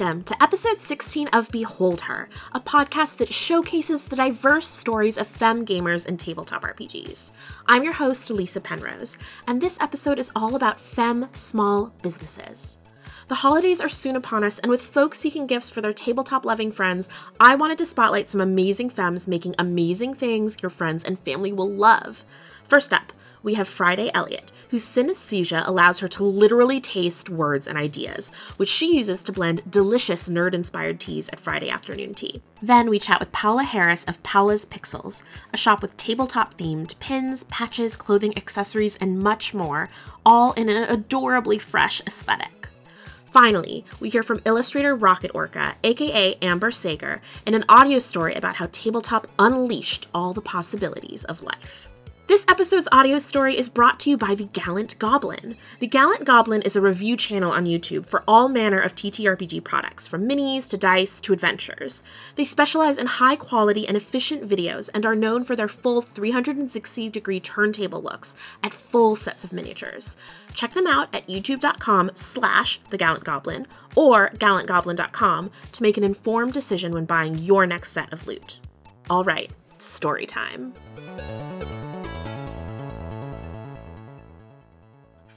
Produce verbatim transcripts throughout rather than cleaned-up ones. Welcome to episode sixteen of Behold Her, a podcast that showcases the diverse stories of femme gamers and tabletop R P Gs. I'm your host, Lisa Penrose, and this episode is all about femme small businesses. The holidays are soon upon us, and with folks seeking gifts for their tabletop-loving friends, I wanted to spotlight some amazing femmes making amazing things your friends and family will love. First up, we have Friday Elliott, whose synesthesia allows her to literally taste words and ideas, which she uses to blend delicious nerd-inspired teas at Friday Afternoon Tea. Then we chat with Paola Harris of Paola's Pixels, a shop with tabletop-themed pins, patches, clothing, accessories, and much more, all in an adorably fresh aesthetic. Finally, we hear from illustrator Rocket Orca, aka Amber Sager, in an audio story about how tabletop unleashed all the possibilities of life. This episode's audio story is brought to you by The Gallant Goblin. The Gallant Goblin is a review channel on YouTube for all manner of T T R P G products, from minis to dice to adventures. They specialize in high-quality and efficient videos and are known for their full three hundred sixty degree turntable looks at full sets of miniatures. Check them out at youtube.com slash thegallantgoblin or gallant goblin dot com to make an informed decision when buying your next set of loot. All right, story time.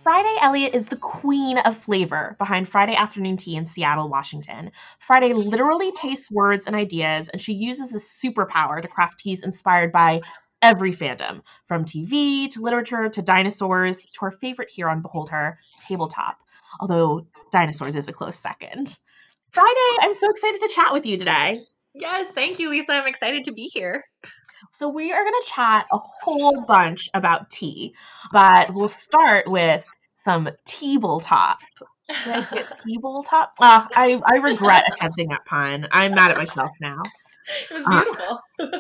Friday Elliott is the queen of flavor behind Friday Afternoon Tea in Seattle, Washington. Friday literally tastes words and ideas, and she uses this superpower to craft teas inspired by every fandom, from T V to literature to dinosaurs to our favorite here on Behold Her, tabletop, although dinosaurs is a close second. Friday, I'm so excited to chat with you today. Yes, thank you, Lisa. I'm excited to be here. So we are going to chat a whole bunch about tea, but we'll start with some tabletop. Did I get tabletop? Uh, I, I regret attempting that pun. I'm mad at myself now. It was beautiful. Uh,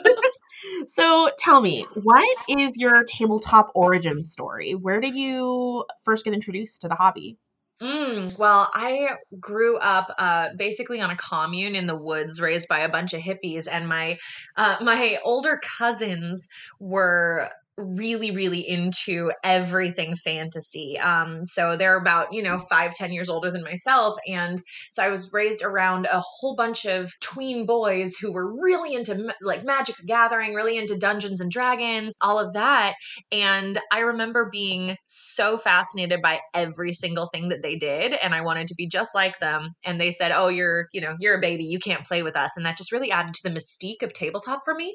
so tell me, what is your tabletop origin story? Where did you first get introduced to the hobby? Mm, well, I grew up uh, basically on a commune in the woods, raised by a bunch of hippies, and my uh, my older cousins were really, really into everything fantasy. Um, so they're about, you know, five, ten years older than myself. And so I was raised around a whole bunch of tween boys who were really into like Magic the Gathering, really into Dungeons and Dragons, all of that. And I remember being so fascinated by every single thing that they did. And I wanted to be just like them. And they said, oh, you're, you know, you're a baby. You can't play with us. And that just really added to the mystique of tabletop for me.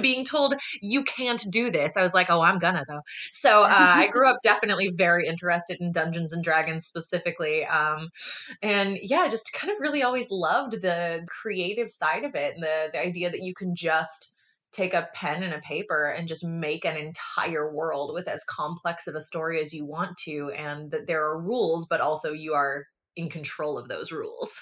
Being told you can't do this. I was like, oh, I'm gonna though. So uh, I grew up definitely very interested in Dungeons and Dragons specifically. Um, and yeah, just kind of really always loved the creative side of it. And the, the idea that you can just take a pen and a paper and just make an entire world with as complex of a story as you want to. And that there are rules, but also you are in control of those rules.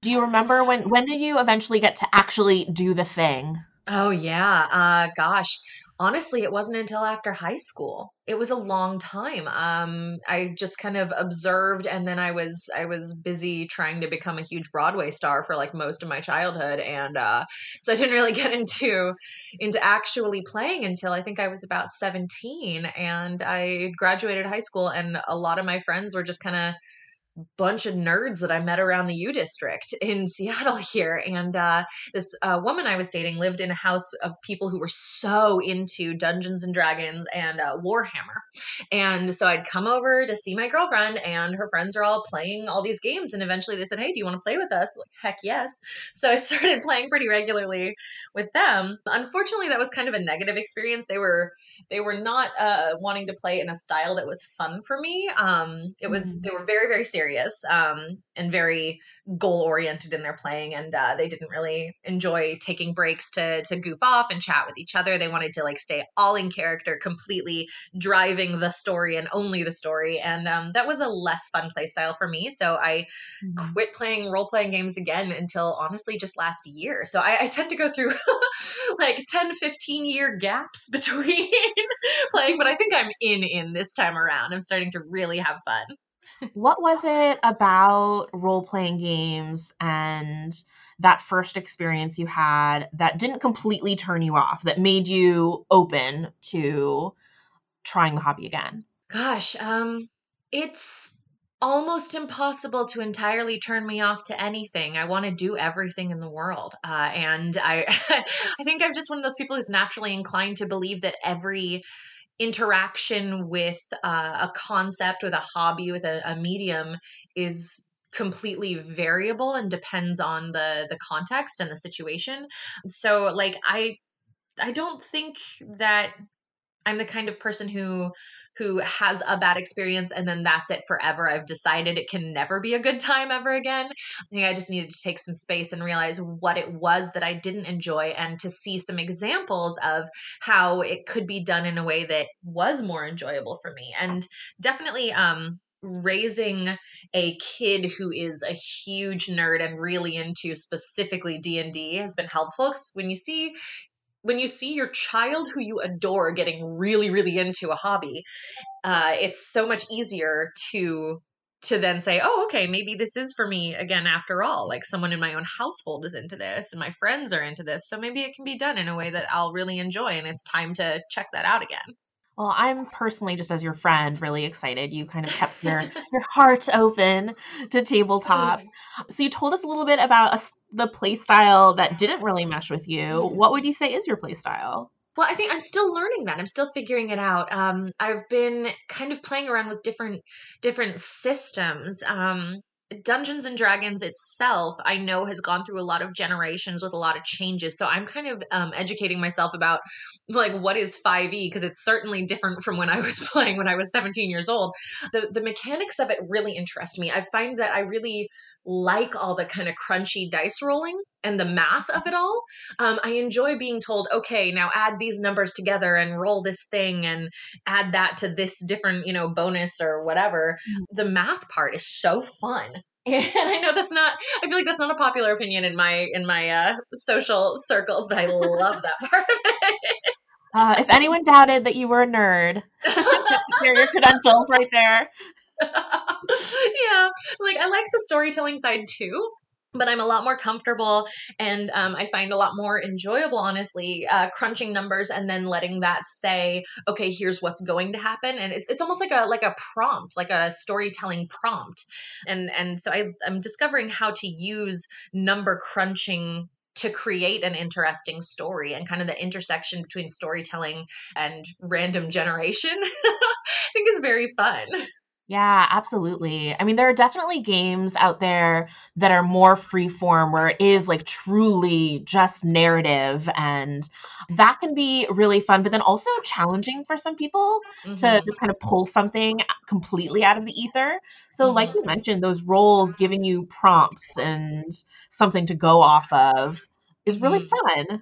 Do you remember when, when did you eventually get to actually do the thing? Oh yeah. Uh, gosh. Honestly, it wasn't until after high school. It was a long time. Um, I just kind of observed, and then I was I was busy trying to become a huge Broadway star for like most of my childhood, and uh, so I didn't really get into into actually playing until I think I was about seventeen, and I graduated high school, and a lot of my friends were just kind of bunch of nerds that I met around the U District in Seattle here. And uh, this uh, woman I was dating lived in a house of people who were so into Dungeons and Dragons and uh, Warhammer. And so I'd come over to see my girlfriend, and her friends are all playing all these games. And eventually they said, hey, do you want to play with us? Like, heck yes. So I started playing pretty regularly with them. Unfortunately, that was kind of a negative experience. They were they were not uh, wanting to play in a style that was fun for me. Um, it was they were very, very serious. Um, and very goal-oriented in their playing, and uh, they didn't really enjoy taking breaks to to goof off and chat with each other. They wanted to like stay all in character, completely driving the story and only the story, and um, that was a less fun play style for me, so I quit playing role-playing games again until honestly just last year. So I, I tend to go through like ten, fifteen year gaps between playing, but I think I'm in in this time around. I'm starting to really have fun. What was it about role-playing games and that first experience you had that didn't completely turn you off, that made you open to trying the hobby again? Gosh, um, it's almost impossible to entirely turn me off to anything. I want to do everything in the world. Uh, and I, I think I'm just one of those people who's naturally inclined to believe that every interaction with uh, a concept, with a hobby, with a, a medium is completely variable and depends on the the context and the situation. So like, I, I don't think that I'm the kind of person who, who has a bad experience and then that's it forever. I've decided it can never be a good time ever again. I think I just needed to take some space and realize what it was that I didn't enjoy, and to see some examples of how it could be done in a way that was more enjoyable for me. And definitely, um, raising a kid who is a huge nerd and really into specifically D and D has been helpful, because when you see when you see your child who you adore getting really, really into a hobby, uh, it's so much easier to to then say, oh, okay, maybe this is for me again after all. Like, someone in my own household is into this and my friends are into this, so maybe it can be done in a way that I'll really enjoy, and it's time to check that out again. Well, I'm personally, just as your friend, really excited. You kind of kept your, your heart open to tabletop. So you told us a little bit about a, the play style that didn't really mesh with you. What would you say is your play style? Well, I think I'm still learning that. I'm still figuring it out. Um, I've been kind of playing around with different different systems. Um, Dungeons and Dragons itself, I know, has gone through a lot of generations with a lot of changes. So I'm kind of um, educating myself about, like, what is five E, because it's certainly different from when I was playing when I was seventeen years old. The the mechanics of it really interest me. I find that I really like all the kind of crunchy dice rolling and the math of it all. Um, I enjoy being told, okay, now add these numbers together and roll this thing and add that to this different, you know, bonus or whatever. The math part is so fun. And I know that's not, I feel like that's not a popular opinion in my, in my uh, social circles, but I love that part of it. Uh, if anyone doubted that you were a nerd, here are your credentials right there. Yeah. Like, I like the storytelling side too, but I'm a lot more comfortable and um, I find a lot more enjoyable, honestly, uh, crunching numbers and then letting that say, okay, here's what's going to happen. And it's it's almost like a like a prompt, like a storytelling prompt. And and so I, I'm discovering how to use number crunching to create an interesting story, and kind of the intersection between storytelling and random generation, I think is very fun. Yeah, absolutely. I mean, there are definitely games out there that are more freeform, where it is like truly just narrative, and that can be really fun, but then also challenging for some people mm-hmm. to just kind of pull something completely out of the ether. So mm-hmm. like you mentioned, those roles giving you prompts and something to go off of is really mm-hmm. fun.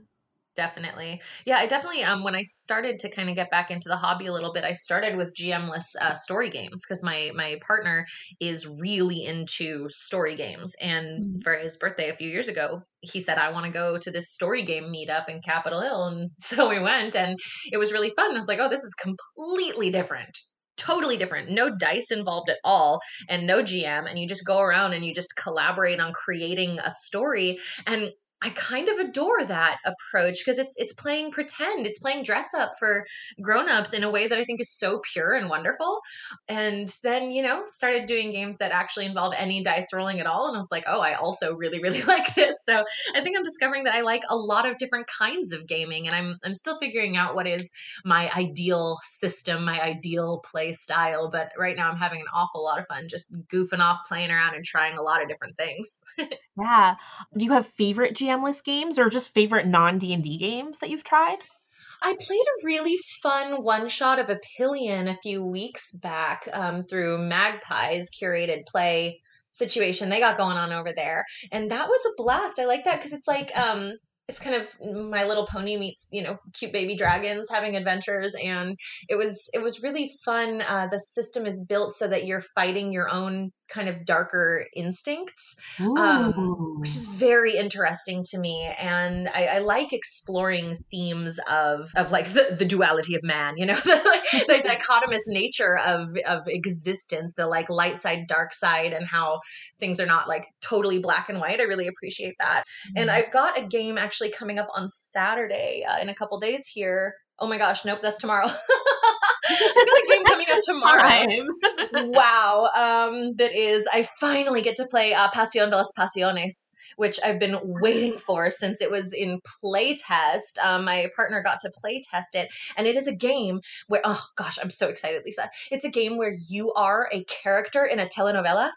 Definitely. Yeah, I definitely, um, when I started to kind of get back into the hobby a little bit, I started with G M-less uh, story games, because my, my partner is really into story games. And for his birthday a few years ago, he said, I want to go to this story game meetup in Capitol Hill. And so we went, and it was really fun. I was like, oh, this is completely different. Totally different. No dice involved at all, and no G M. And you just go around and you just collaborate on creating a story. And I kind of adore that approach, because it's it's playing pretend, it's playing dress up for grownups in a way that I think is so pure and wonderful. And then, you know, started doing games that actually involve any dice rolling at all. And I was like, oh, I also really, really like this. So I think I'm discovering that I like a lot of different kinds of gaming, and I'm I'm still figuring out what is my ideal system, my ideal play style. But right now I'm having an awful lot of fun just goofing off, playing around, and trying a lot of different things. Yeah. Do you have favorite G M G M-less games, or just favorite non-D and D games that you've tried? I played a really fun one-shot of Apillion a few weeks back um, through Magpie's curated play situation they got going on over there. And that was a blast. I like that because it's like, um, it's kind of My Little Pony meets, you know, cute baby dragons having adventures. And it was, it was really fun. Uh, the system is built so that you're fighting your own kind of darker instincts, um, which is very interesting to me. And I, I like exploring themes of, of like the, the duality of man, you know, the, like, the dichotomous nature of, of existence, the like light side, dark side, and how things are not like totally black and white. I really appreciate that. Mm-hmm. And I've got a game actually coming up on Saturday uh, in a couple days here. Oh my gosh. Nope. That's tomorrow. I've got a game coming up tomorrow. Wow. Um, that is, I finally get to play uh, Pasión de las Pasiones, which I've been waiting for since it was in playtest. Um, my partner got to playtest it, and it is a game where, oh gosh, I'm so excited, Lisa. It's a game where you are a character in a telenovela.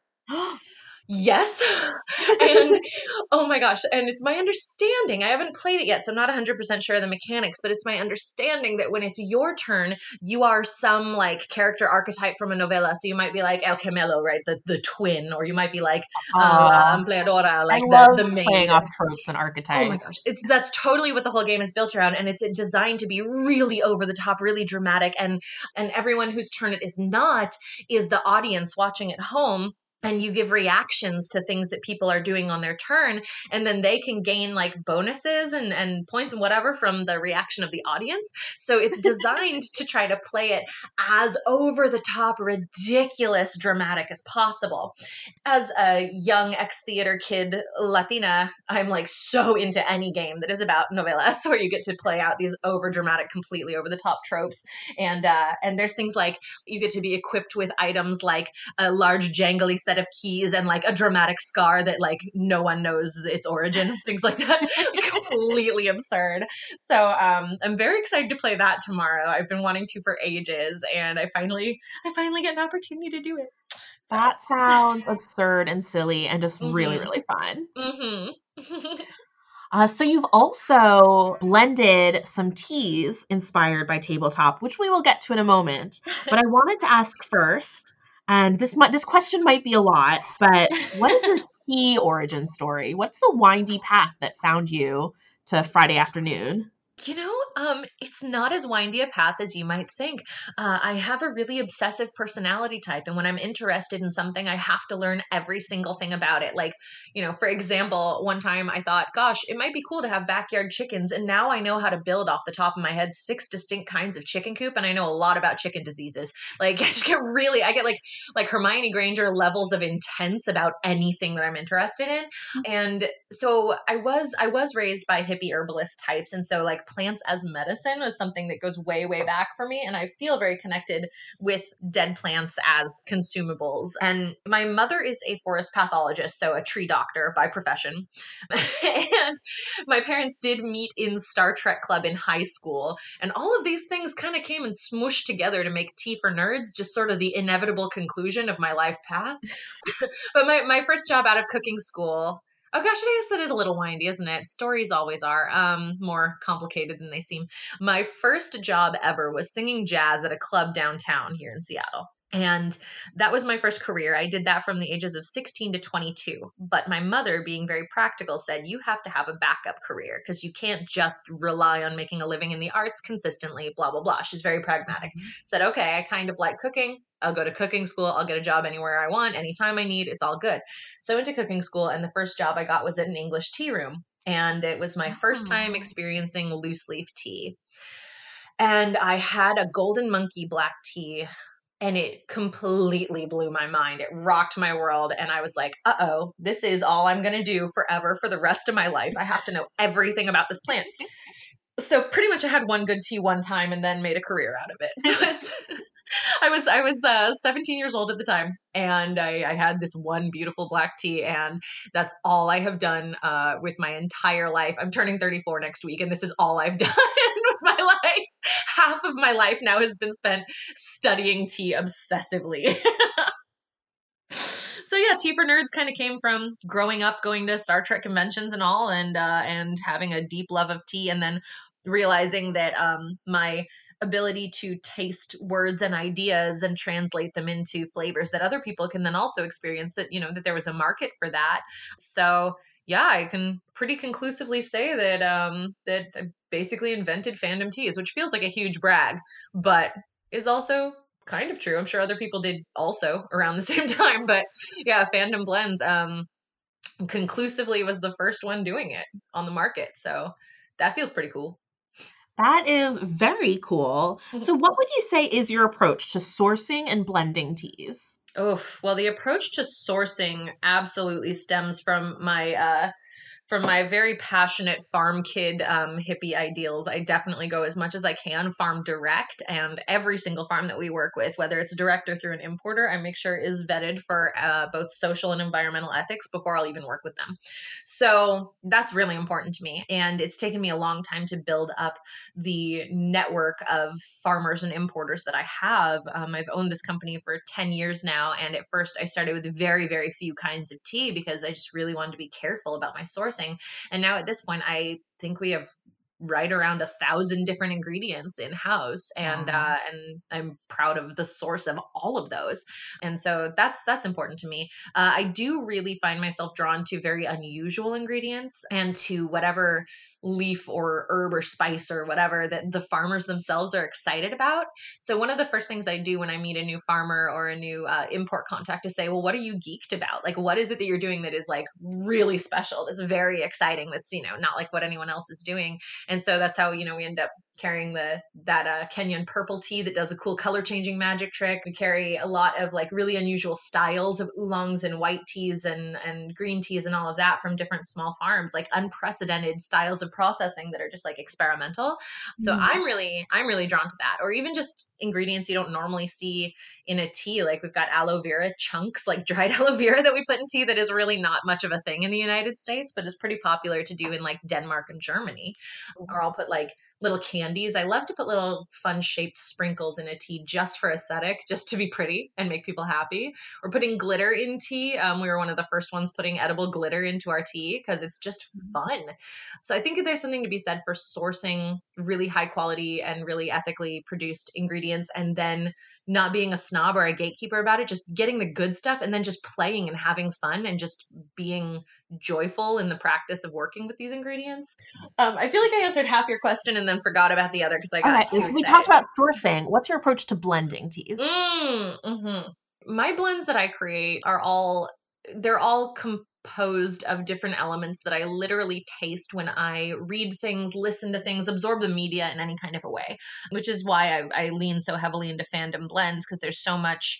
Yes. And oh my gosh. And it's my understanding, I haven't played it yet, so I'm not one hundred percent sure of the mechanics, but it's my understanding that when it's your turn, you are some like character archetype from a novella. So you might be like El Camelo, right? The the twin, or you might be like uh, Empleadora, like the, the main. Playing off tropes and archetypes. Oh my gosh. It's, that's totally what the whole game is built around. And it's designed to be really over the top, really dramatic. And, and everyone whose turn it is not is the audience watching at home. And you give reactions to things that people are doing on their turn, and then they can gain like bonuses and, and points and whatever from the reaction of the audience. So it's designed to try to play it as over the top, ridiculous, dramatic as possible. As a young ex-theater kid Latina, I'm like so into any game that is about novelas where you get to play out these over dramatic, completely over the top tropes. And, uh, and there's things like you get to be equipped with items like a large jangly set of keys and like a dramatic scar that like no one knows its origin, things like that. Completely absurd. So um I'm very excited to play that tomorrow. I've been wanting to for ages, and I finally I finally get an opportunity to do it. So. That sounds absurd and silly and just mm-hmm. really really fun. Mm-hmm. Uh, so you've also blended some teas inspired by tabletop, which we will get to in a moment. But I wanted to ask first. And this might, this question might be a lot, but what is your tea origin story? What's the windy path that found you to Friday Afternoon? You know, um, it's not as windy a path as you might think. Uh, I have a really obsessive personality type. And when I'm interested in something, I have to learn every single thing about it. Like, you know, for example, one time I thought, gosh, it might be cool to have backyard chickens. And now I know how to build off the top of my head six distinct kinds of chicken coop. And I know a lot about chicken diseases. Like I just get really, I get like, like Hermione Granger levels of intense about anything that I'm interested in. And so I was, I was raised by hippie herbalist types. And so like, plants as medicine is something that goes way, way back for me. And I feel very connected with dead plants as consumables. And my mother is a forest pathologist, so a tree doctor by profession. And my parents did meet in Star Trek Club in high school. And all of these things kind of came and smooshed together to make Tea for Nerds, just sort of the inevitable conclusion of my life path. But my, my first job out of cooking school... Oh gosh, I guess it is a little windy, isn't it? Stories always are um, more complicated than they seem. My first job ever was singing jazz at a club downtown here in Seattle. And that was my first career. I did that from the ages of sixteen to twenty-two. But my mother, being very practical, said, you have to have a backup career because you can't just rely on making a living in the arts consistently, blah, blah, blah. She's very pragmatic. Mm-hmm. Said, okay, I kind of like cooking. I'll go to cooking school. I'll get a job anywhere I want, anytime I need. It's all good. So I went to cooking school, and the first job I got was at an English tea room. And it was my first time experiencing loose leaf tea. And I had a Golden Monkey black tea, and it completely blew my mind. It rocked my world. And I was like, uh-oh, this is all I'm going to do forever for the rest of my life. I have to know everything about this plant. So pretty much I had one good tea one time and then made a career out of it. So it's I was I was uh, seventeen years old at the time, and I, I had this one beautiful black tea, and that's all I have done uh, with my entire life. I'm turning thirty-four next week, and this is all I've done with my life. Half of my life now has been spent studying tea obsessively. So yeah, Tea for Nerds kind of came from growing up, going to Star Trek conventions and all, and uh, and having a deep love of tea, and then realizing that um, my ability to taste words and ideas and translate them into flavors that other people can then also experience, that, you know, that there was a market for that. So yeah, I can pretty conclusively say that, um, that I basically invented fandom teas, which feels like a huge brag, but is also kind of true. I'm sure other people did also around the same time, but yeah, fandom blends, um, conclusively was the first one doing it on the market. So that feels pretty cool. That is very cool. So what would you say is your approach to sourcing and blending teas? Oof. Well, the approach to sourcing absolutely stems from my uh, from my very passionate farm kid um, hippie ideals, I definitely go as much as I can farm direct, and every single farm that we work with, whether it's direct or through an importer, I make sure is vetted for uh, both social and environmental ethics before I'll even work with them. So that's really important to me. And it's taken me a long time to build up the network of farmers and importers that I have. Um, I've owned this company for ten years now. And at first I started with very, very few kinds of tea because I just really wanted to be careful about my sourcing. And now at this point, I think we have right around a thousand different ingredients in house. And, mm-hmm. uh, and I'm proud of the source of all of those. And so that's, that's important to me. Uh, I do really find myself drawn to very unusual ingredients and to whatever leaf or herb or spice or whatever that the farmers themselves are excited about. So one of the first things I do when I meet a new farmer or a new uh, import contact to say, well, what are you geeked about? Like, what is it that you're doing that is like really special? That's very exciting. That's, you know, not like what anyone else is doing. And so that's how, you know, we end up carrying the that uh, Kenyan purple tea that does a cool color changing magic trick. We carry a lot of like really unusual styles of oolongs and white teas and, and green teas and all of that from different small farms, like unprecedented styles of processing that are just like experimental. So mm-hmm. I'm really, I'm really drawn to that. Or even just ingredients you don't normally see in a tea. Like we've got aloe vera chunks, like dried aloe vera that we put in tea that is really not much of a thing in the United States, but is pretty popular to do in like Denmark and Germany. Or I'll put like little candies. I love to put little fun shaped sprinkles in a tea just for aesthetic, just to be pretty and make people happy. We're putting glitter in tea. Um, we were one of the first ones putting edible glitter into our tea because it's just fun. So I think that there's something to be said for sourcing really high quality and really ethically produced ingredients and then not being a snob or a gatekeeper about it, just getting the good stuff and then just playing and having fun and just being joyful in the practice of working with these ingredients. Um, I feel like I answered half your question and then forgot about the other because I got right. too excited. We talked about sourcing. What's your approach to blending teas? Mm, mm-hmm. My blends that I create are all, they're all comp- composed of different elements that I literally taste when I read things, listen to things, absorb the media in any kind of a way, which is why I, I lean so heavily into fandom blends because there's so much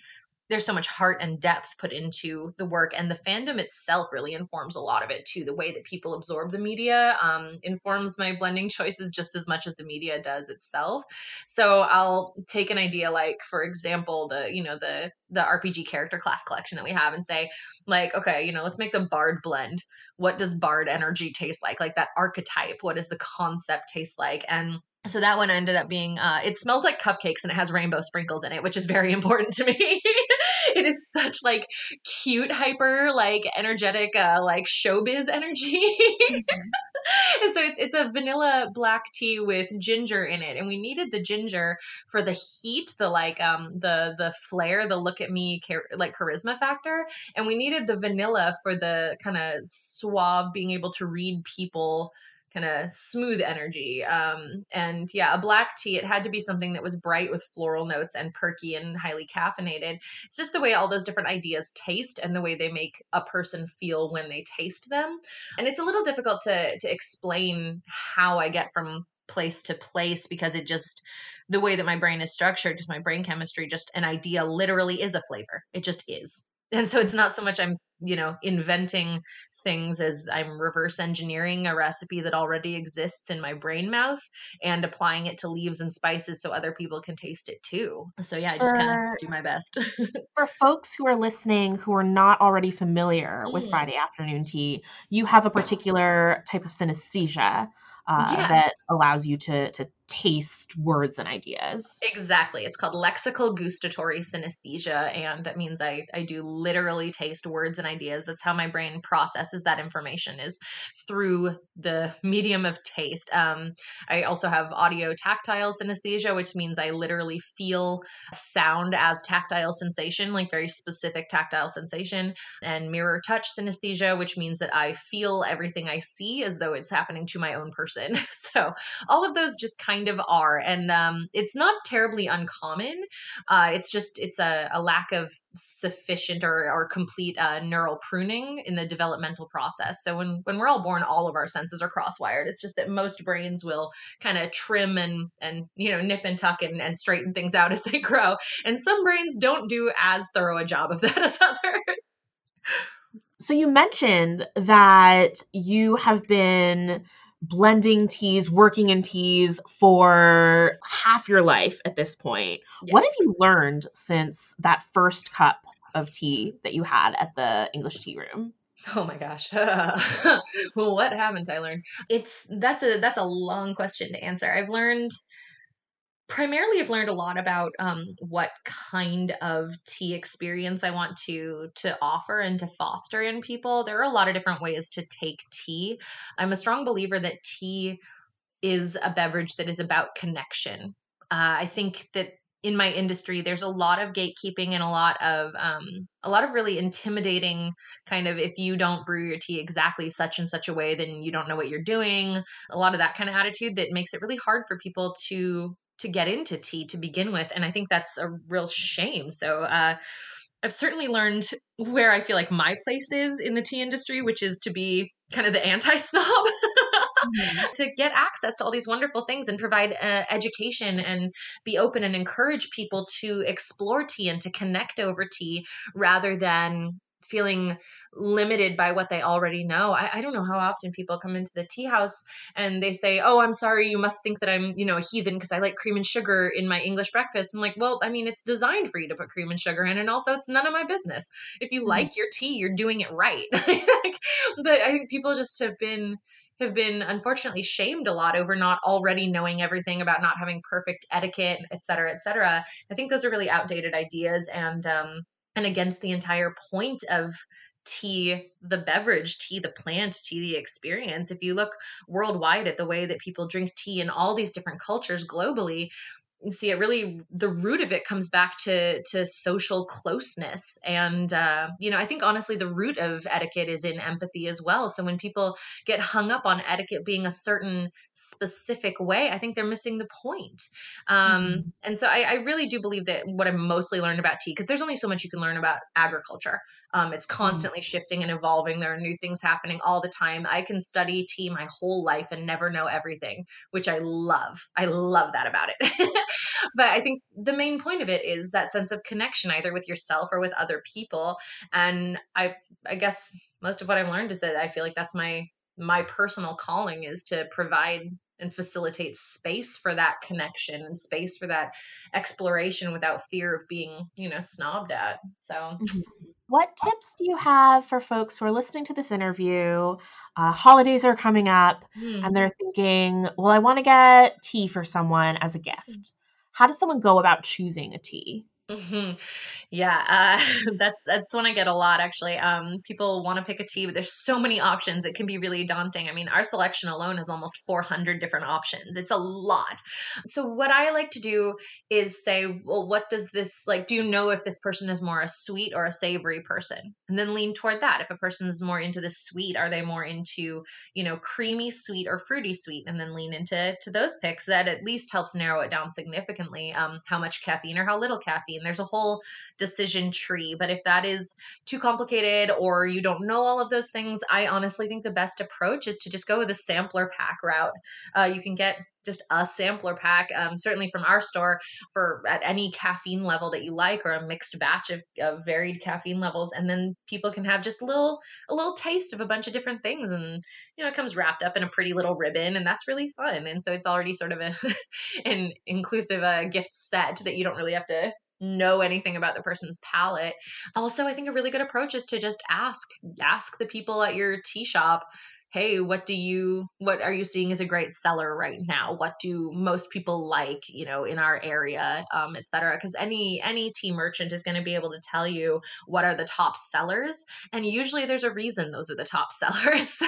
there's so much heart and depth put into the work, and the fandom itself really informs a lot of it too. The way that people absorb the media um, informs my blending choices just as much as the media does itself. So I'll take an idea like, for example, the, you know, the, the R P G character class collection that we have and say like, okay, you know, let's make the bard blend. What does bard energy taste like? Like that archetype, what does the concept taste like? And so that one ended up being, uh, it smells like cupcakes and it has rainbow sprinkles in it, which is very important to me. It is such like cute, hyper, like energetic, uh, like showbiz energy. Mm-hmm. And so it's, it's a vanilla black tea with ginger in it. And we needed the ginger for the heat, the like, um, the, the flair, the look at me, char- like charisma factor. And we needed the vanilla for the kind of suave, being able to read people, kind of smooth energy. Um, and yeah, a black tea, it had to be something that was bright with floral notes and perky and highly caffeinated. It's just the way all those different ideas taste and the way they make a person feel when they taste them. And it's a little difficult to to explain how I get from place to place because it just, the way that my brain is structured, because my brain chemistry, just an idea literally is a flavor. It just is. And so it's not so much I'm, you know, inventing things as I'm reverse engineering a recipe that already exists in my brain mouth and applying it to leaves and spices so other people can taste it too. So yeah, I just kind of do my best. For folks who are listening who are not already familiar mm. with Friday Afternoon Tea, you have a particular type of synesthesia. Uh, yeah. That allows you to to taste words and ideas. Exactly. It's called lexical gustatory synesthesia. And that means I, I do literally taste words and ideas. That's how my brain processes that information, is through the medium of taste. Um, I also have audio tactile synesthesia, which means I literally feel sound as tactile sensation, like very specific tactile sensation, and mirror touch synesthesia, which means that I feel everything I see as though it's happening to my own person. So all of those just kind of are. And um, it's not terribly uncommon. Uh, it's just, it's a, a lack of sufficient or, or complete uh, neural pruning in the developmental process. So when, when we're all born, all of our senses are crosswired. It's just that most brains will kind of trim and, and, you know, nip and tuck and, and straighten things out as they grow. And some brains don't do as thorough a job of that as others. So you mentioned that you have been blending teas, working in teas for half your life at this point. Yes. What have you learned since that first cup of tea that you had at the English tea room? Oh my gosh. What haven't I learned? It's that's a that's a long question to answer. I've learned primarily I've learned a lot about um, what kind of tea experience I want to to offer and to foster in people. There are a lot of different ways to take tea. I'm a strong believer that tea is a beverage that is about connection. Uh, I think that in my industry, there's a lot of gatekeeping and a lot of um, a lot of really intimidating kind of, if you don't brew your tea exactly such and such a way, then you don't know what you're doing. A lot of that kind of attitude that makes it really hard for people to to get into tea to begin with, and I think that's a real shame. So uh, I've certainly learned where I feel like my place is in the tea industry, which is to be kind of the anti-snob. Mm-hmm. To get access to all these wonderful things and provide uh, education and be open and encourage people to explore tea and to connect over tea rather than feeling limited by what they already know. I, I don't know how often people come into the tea house and they say, oh, I'm sorry, you must think that I'm, you know, a heathen because I like cream and sugar in my English breakfast. I'm like, well, I mean, it's designed for you to put cream and sugar in, and also it's none of my business. If you like your tea, you're doing it right. But I think people just have been have been unfortunately shamed a lot over not already knowing everything, about not having perfect etiquette, et cetera, et cetera. I think those are really outdated ideas and um, and against the entire point of tea, the beverage, tea, the plant, tea, the experience. If you look worldwide at the way that people drink tea in all these different cultures globally, you see it really, the root of it comes back to to social closeness. And, uh, you know, I think honestly, the root of etiquette is in empathy as well. So when people get hung up on etiquette being a certain specific way, I think they're missing the point. Um, mm-hmm. And so I, I really do believe that what I've mostly learned about tea, because there's only so much you can learn about agriculture. Um, it's constantly shifting and evolving. There are new things happening all the time. I can study tea my whole life and never know everything, which I love. I love that about it. But I think the main point of it is that sense of connection, either with yourself or with other people. And I, I guess most of what I've learned is that I feel like that's my my personal calling, is to provide and facilitate space for that connection and space for that exploration without fear of being, you know, snobbed at. So. Mm-hmm. What tips do you have for folks who are listening to this interview? Uh, holidays are coming up mm. and they're thinking, well, I want to get tea for someone as a gift. How does someone go about choosing a tea? Mm-hmm. Yeah, uh, that's that's one I get a lot, actually. Um, people want to pick a tea, but there's so many options. It can be really daunting. I mean, our selection alone has almost four hundred different options. It's a lot. So what I like to do is say, well, what does this, like, do you know if this person is more a sweet or a savory person? And then lean toward that. If a person's more into the sweet, are they more into, you know, creamy sweet or fruity sweet? And then lean into to those picks. That at least helps narrow it down significantly. Um, how much caffeine or how little caffeine? There's a whole decision tree, but if that is too complicated or you don't know all of those things, I honestly think the best approach is to just go with a sampler pack route. Uh, you can get just a sampler pack, um, certainly from our store, for at any caffeine level that you like, or a mixed batch of, of varied caffeine levels. And then people can have just a little, a little taste of a bunch of different things. And, you know, it comes wrapped up in a pretty little ribbon, and that's really fun. And so it's already sort of a, an inclusive uh, gift set that you don't really have to know anything about the person's palate. Also, I think a really good approach is to just ask, ask the people at your tea shop, hey, what do you, what are you seeing as a great seller right now? What do most people like, you know, in our area, um, et cetera? Because any, any tea merchant is going to be able to tell you what are the top sellers. And usually there's a reason those are the top sellers. So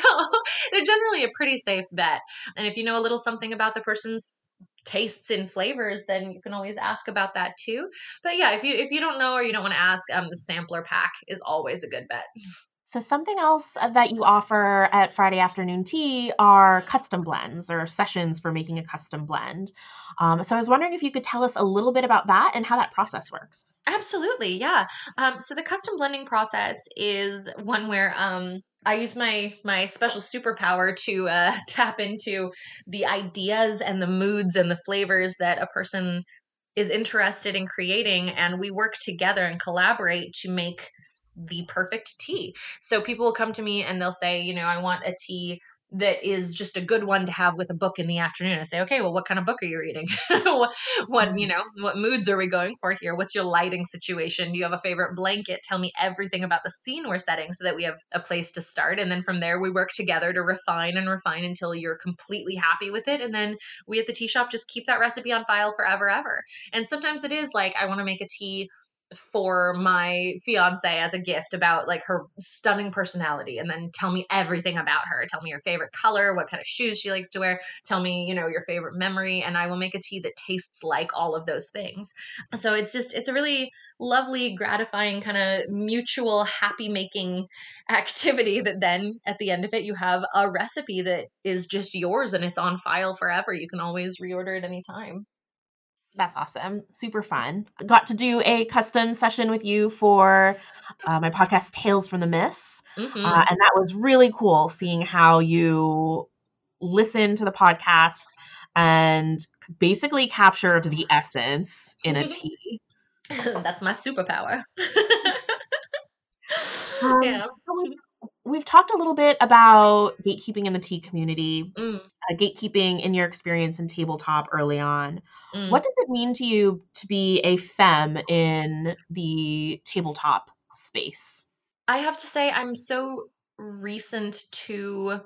they're generally a pretty safe bet. And if you know a little something about the person's tastes and flavors, then you can always ask about that too. But yeah, if you if you don't know or you don't want to ask, um, the sampler pack is always a good bet. So something else that you offer at Friday Afternoon Tea are custom blends or sessions for making a custom blend. Um, so I was wondering if you could tell us a little bit about that and how that process works. Absolutely, yeah. Um, so the custom blending process is one where um, I use my my special superpower to uh, tap into the ideas and the moods and the flavors that a person is interested in creating, and we work together and collaborate to make the perfect tea. So people will come to me and they'll say, you know, I want a tea that is just a good one to have with a book in the afternoon. I say, okay, well, what kind of book are you reading? what, what, you know, what moods are we going for here? What's your lighting situation? Do you have a favorite blanket? Tell me everything about the scene we're setting so that we have a place to start. And then from there, we work together to refine and refine until you're completely happy with it. And then we at the tea shop just keep that recipe on file forever, ever. And sometimes it is like, I want to make a tea for my fiance as a gift about like her stunning personality, and then tell me everything about her. Tell me your favorite color, what kind of shoes she likes to wear. Tell me, you know, your favorite memory, and I will make a tea that tastes like all of those things. So it's just, it's a really lovely, gratifying kind of mutual happy making activity that then at the end of it, you have a recipe that is just yours and it's on file forever. You can always reorder at any time. That's awesome. Super fun. Got to do a custom session with you for uh, my podcast, Tales from the Mist. Mm-hmm. Uh, and that was really cool seeing how you listen to the podcast and basically captured the essence in a tea. That's my superpower. um, yeah. We've talked a little bit about gatekeeping in the tea community, mm. uh, gatekeeping in your experience in tabletop early on. Mm. What does it mean to you to be a femme in the tabletop space? I have to say I'm so recent to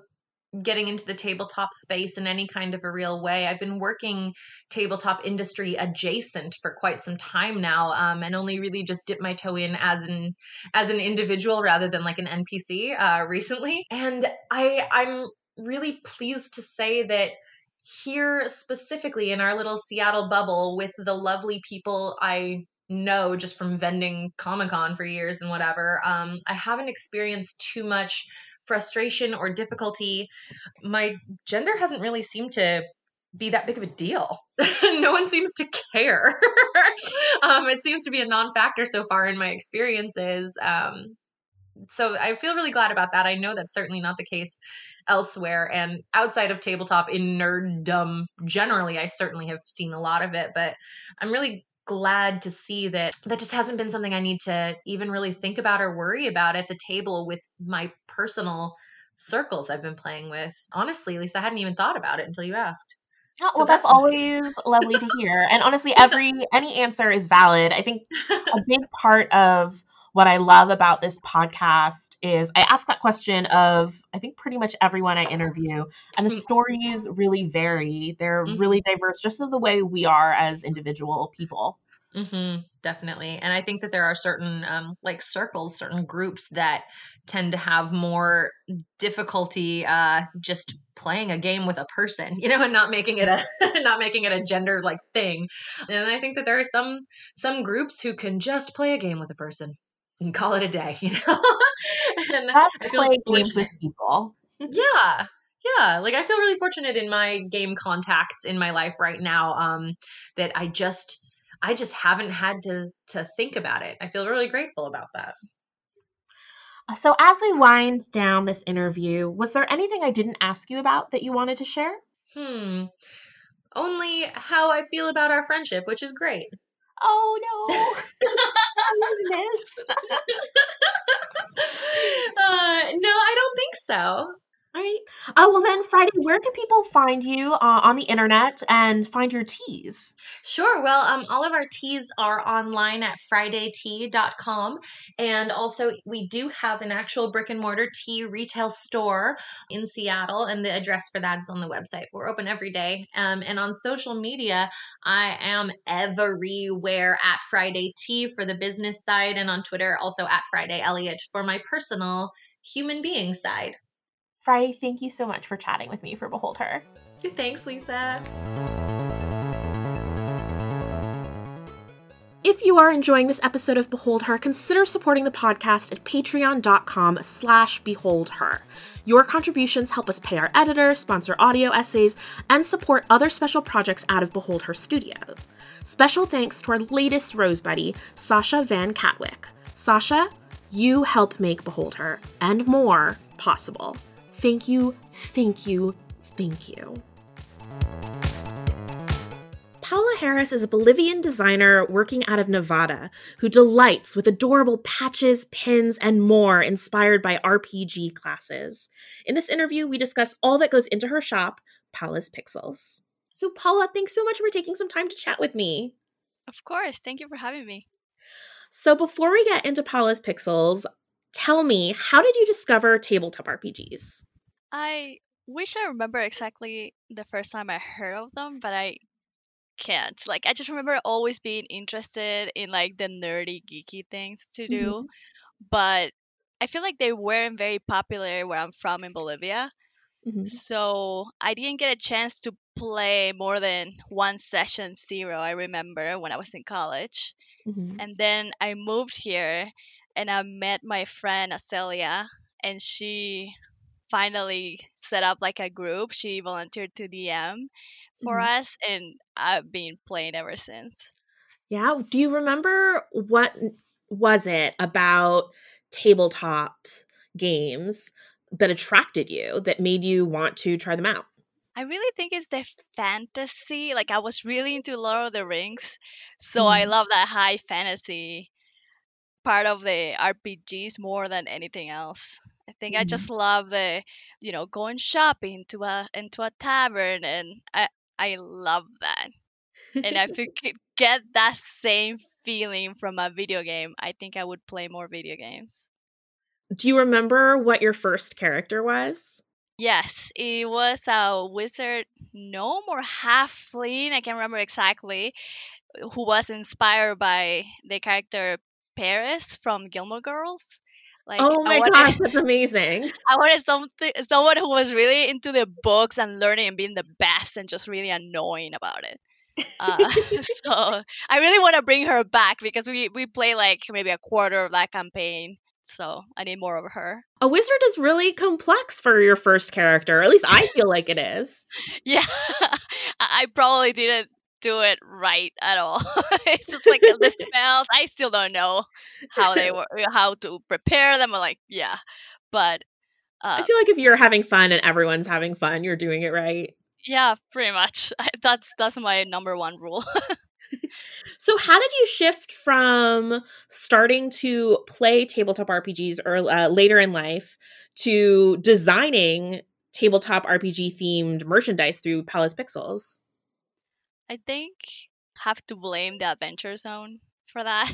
getting into the tabletop space in any kind of a real way. I've been working tabletop industry adjacent for quite some time now, um, and only really just dipped my toe in as an as an individual rather than like an N P C uh, recently. And I I'm really pleased to say that here specifically in our little Seattle bubble with the lovely people I know just from vending Comic-Con for years and whatever, um, I haven't experienced too much frustration or difficulty. My gender hasn't really seemed to be that big of a deal. No one seems to care. um, it seems to be a non-factor so far in my experiences. Um, so I feel really glad about that. I know that's certainly not the case elsewhere. And outside of tabletop in nerddom generally, I certainly have seen a lot of it, but I'm really glad to see that that just hasn't been something I need to even really think about or worry about at the table with my personal circles I've been playing with. Honestly, Lisa, I hadn't even thought about it until you asked. Oh, well, so that's, that's always nice. Lovely to hear. And honestly, every any answer is valid. I think a big part of what I love about this podcast is I ask that question of, I think, pretty much everyone I interview, and the stories really vary. They're mm-hmm. really diverse, just in the way we are as individual people. Mm-hmm, definitely. And I think that there are certain um, like circles, certain groups that tend to have more difficulty uh, just playing a game with a person, you know, and not making it a not making it a gender like thing. And I think that there are some some groups who can just play a game with a person and call it a day, you know. And I feel like games with people. Yeah. Yeah. Like I feel really fortunate in my game contacts in my life right now, um, that I just I just haven't had to to think about it. I feel really grateful about that. So as we wind down this interview, was there anything I didn't ask you about that you wanted to share? Hmm. Only how I feel about our friendship, which is great. Oh no. I uh, no, I don't think so. All right. Oh, well then, Friday, where can people find you uh, on the internet and find your teas? Sure. Well, um, all of our teas are online at friday tea dot com. And also we do have an actual brick and mortar tea retail store in Seattle. And the address for that is on the website. We're open every day. Um, and on social media, I am everywhere at Friday Tea for the business side. And on Twitter, also at Friday Elliott for my personal human being side. Friday, thank you so much for chatting with me for Behold Her. Thanks, Lisa. If you are enjoying this episode of Behold Her, consider supporting the podcast at patreon.com slash behold her. Your contributions help us pay our editor, sponsor audio essays, and support other special projects out of Behold Her Studio. Special thanks to our latest Rose Buddy, Sasha Van Catwick. Sasha, you help make Behold Her and more possible. Thank you, thank you, thank you. Paola Harris is a Bolivian designer working out of Nevada who delights with adorable patches, pins, and more inspired by R P G classes. In this interview, we discuss all that goes into her shop, Paola's Pixels. So Paola, thanks so much for taking some time to chat with me. Of course. Thank you for having me. So before we get into Paola's Pixels, tell me, how did you discover tabletop R P Gs? I wish I remember exactly the first time I heard of them, but I can't. Like, I just remember always being interested in, like, the nerdy, geeky things to do. Mm-hmm. But I feel like they weren't very popular where I'm from in Bolivia. Mm-hmm. So I didn't get a chance to play more than one session zero, I remember, when I was in college. Mm-hmm. And then I moved here, and I met my friend Acelia, and she finally set up, like, a group. She volunteered to D M for mm-hmm. us, and I've been playing ever since. Yeah. Do you remember what was it about tabletops games that attracted you, that made you want to try them out? I really think it's the fantasy. Like, I was really into Lord of the Rings, so mm. I love that high fantasy part of the R P Gs more than anything else. I think mm. I just love the, you know, going shopping to a into a tavern, and I I love that. And if you could get that same feeling from a video game, I think I would play more video games. Do you remember what your first character was? Yes, it was a wizard gnome or halfling, I can't remember exactly, who was inspired by the character Paris from Gilmore Girls. Like, oh my wanted, gosh, that's amazing. I wanted something, someone who was really into the books and learning and being the best and just really annoying about it. Uh, so I really want to bring her back because we, we play like maybe a quarter of that campaign. So I need more of her. A wizard is really complex for your first character. At least I feel like it is. Yeah. I probably didn't do it right at all. It's just like a list of spells. I still don't know how they were, how to prepare them. I'm like, yeah. But uh, I feel like if you're having fun and everyone's having fun, you're doing it right. Yeah, pretty much. That's that's my number one rule. So how did you shift from starting to play tabletop R P Gs or uh, later in life to designing tabletop R P G themed merchandise through Paola's Pixels? I think have to blame the Adventure Zone for that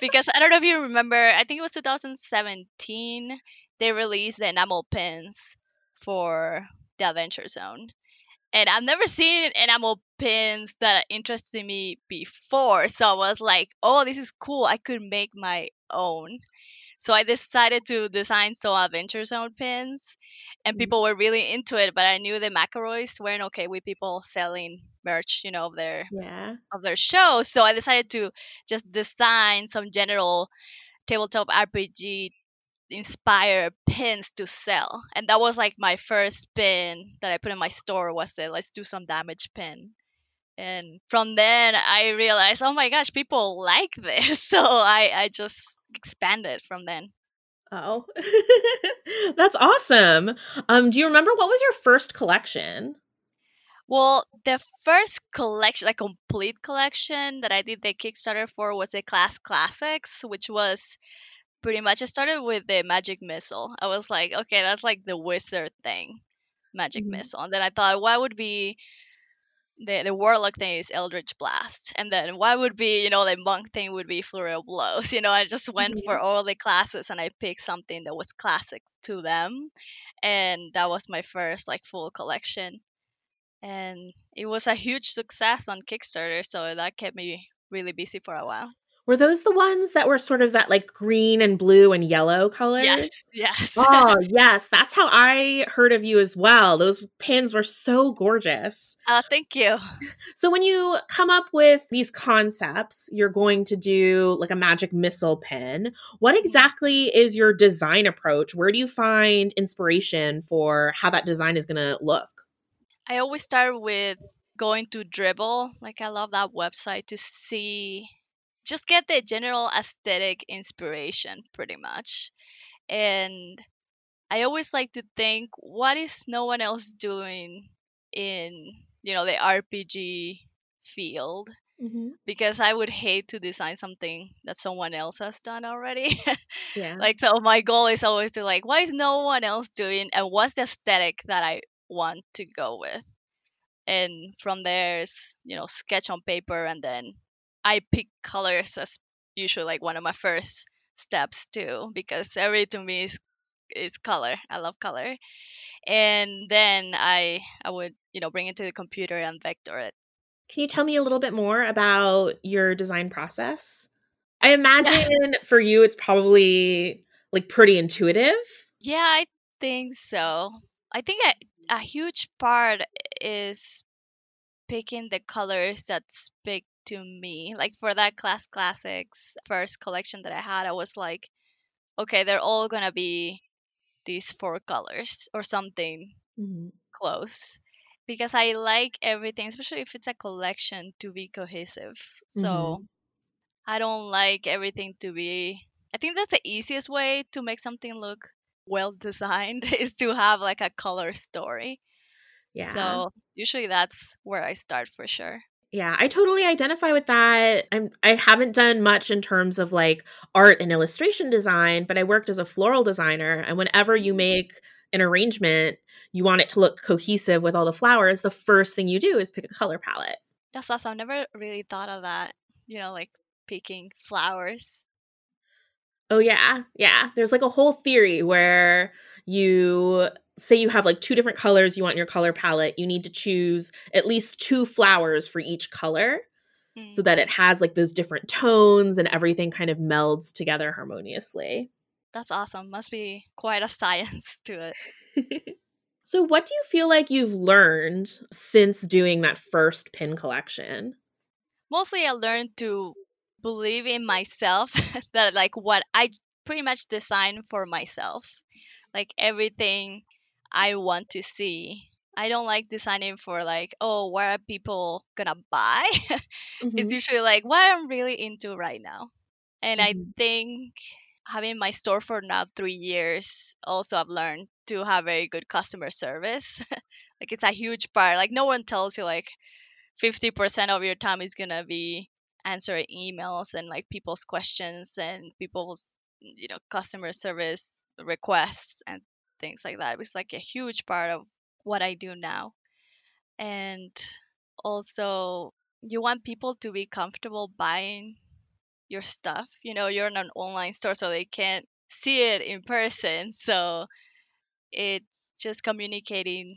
because I don't know if you remember, I think it was two thousand seventeen, they released the enamel pins for the Adventure Zone. And I've never seen enamel pins that interested me before. So I was like, oh, this is cool. I could make my own. So I decided to design some Adventure Zone pins. And people were really into it. But I knew the McElroys weren't okay with people selling merch, you know, of their, yeah. of their show. So I decided to just design some general tabletop R P G inspire pins to sell, and that was like my first pin that I put in my store was it let's do some damage pin. And from then I realized, oh my gosh, people like this, so I, I just expanded from then. Oh. That's awesome. Um do you remember what was your first collection? Well, the first collection, like complete collection that I did the Kickstarter for was the Class Classics, which was pretty much, I started with the magic missile. I was like, okay, that's like the wizard thing, magic mm-hmm. missile. And then I thought, what would be the the warlock thing is Eldritch Blast, and then what would be, you know, the monk thing would be Flurry of Blows. You know, I just went mm-hmm. for all the classes and I picked something that was classic to them, and that was my first like full collection, and it was a huge success on Kickstarter, so that kept me really busy for a while. Were those the ones that were sort of that like green and blue and yellow color? Yes, yes. Oh, yes. That's how I heard of you as well. Those pins were so gorgeous. Oh, uh, thank you. So when you come up with these concepts, you're going to do like a magic missile pin. What exactly is your design approach? Where do you find inspiration for how that design is going to look? I always start with going to Dribbble. Like, I love that website to see... just get the general aesthetic inspiration pretty much. And I always like to think, what is no one else doing in, you know, the R P G field, mm-hmm. because I would hate to design something that someone else has done already. Yeah. Like, so my goal is always to, like, why is no one else doing, and what's the aesthetic that I want to go with? And from there is, you know, sketch on paper, and then I pick colors as usually like one of my first steps too, because every to me is is color. I love color. And then I I would, you know, bring it to the computer and vector it. Can you tell me a little bit more about your design process? I imagine for you it's probably like pretty intuitive. Yeah, I think so. I think a, a huge part is picking the colors that speak to me. Like for that Class Classics first collection that I had, I was like, okay, they're all going to be these four colors or something mm-hmm. close, because I like everything, especially if it's a collection, to be cohesive. Mm-hmm. So I don't like everything to be, I think that's the easiest way to make something look well designed is to have like a color story. Yeah. So usually that's where I start for sure. Yeah, I totally identify with that. I'm, I haven't done much in terms of like art and illustration design, but I worked as a floral designer. And whenever you make an arrangement, you want it to look cohesive with all the flowers. The first thing you do is pick a color palette. That's awesome. I've never really thought of that, you know, like picking flowers. Oh, yeah. Yeah. There's like a whole theory where you say you have like two different colors you want in your color palette. You need to choose at least two flowers for each color mm. so that it has like those different tones and everything kind of melds together harmoniously. That's awesome. Must be quite a science to it. So what do you feel like you've learned since doing that first pin collection? Mostly I learned to believe in myself that like what I pretty much design for myself, like everything I want to see. I don't like designing for like, oh, what are people gonna buy? Mm-hmm. It's usually like what I'm really into right now. And mm-hmm. I think having my store for now three years, also I've learned to have very good customer service. Like it's a huge part. Like no one tells you like fifty percent of your time is gonna be answering emails and like people's questions and people's, you know, customer service requests and things like that. It was like a huge part of what I do now. And also you want people to be comfortable buying your stuff. You know, you're in an online store, so they can't see it in person. So it's just communicating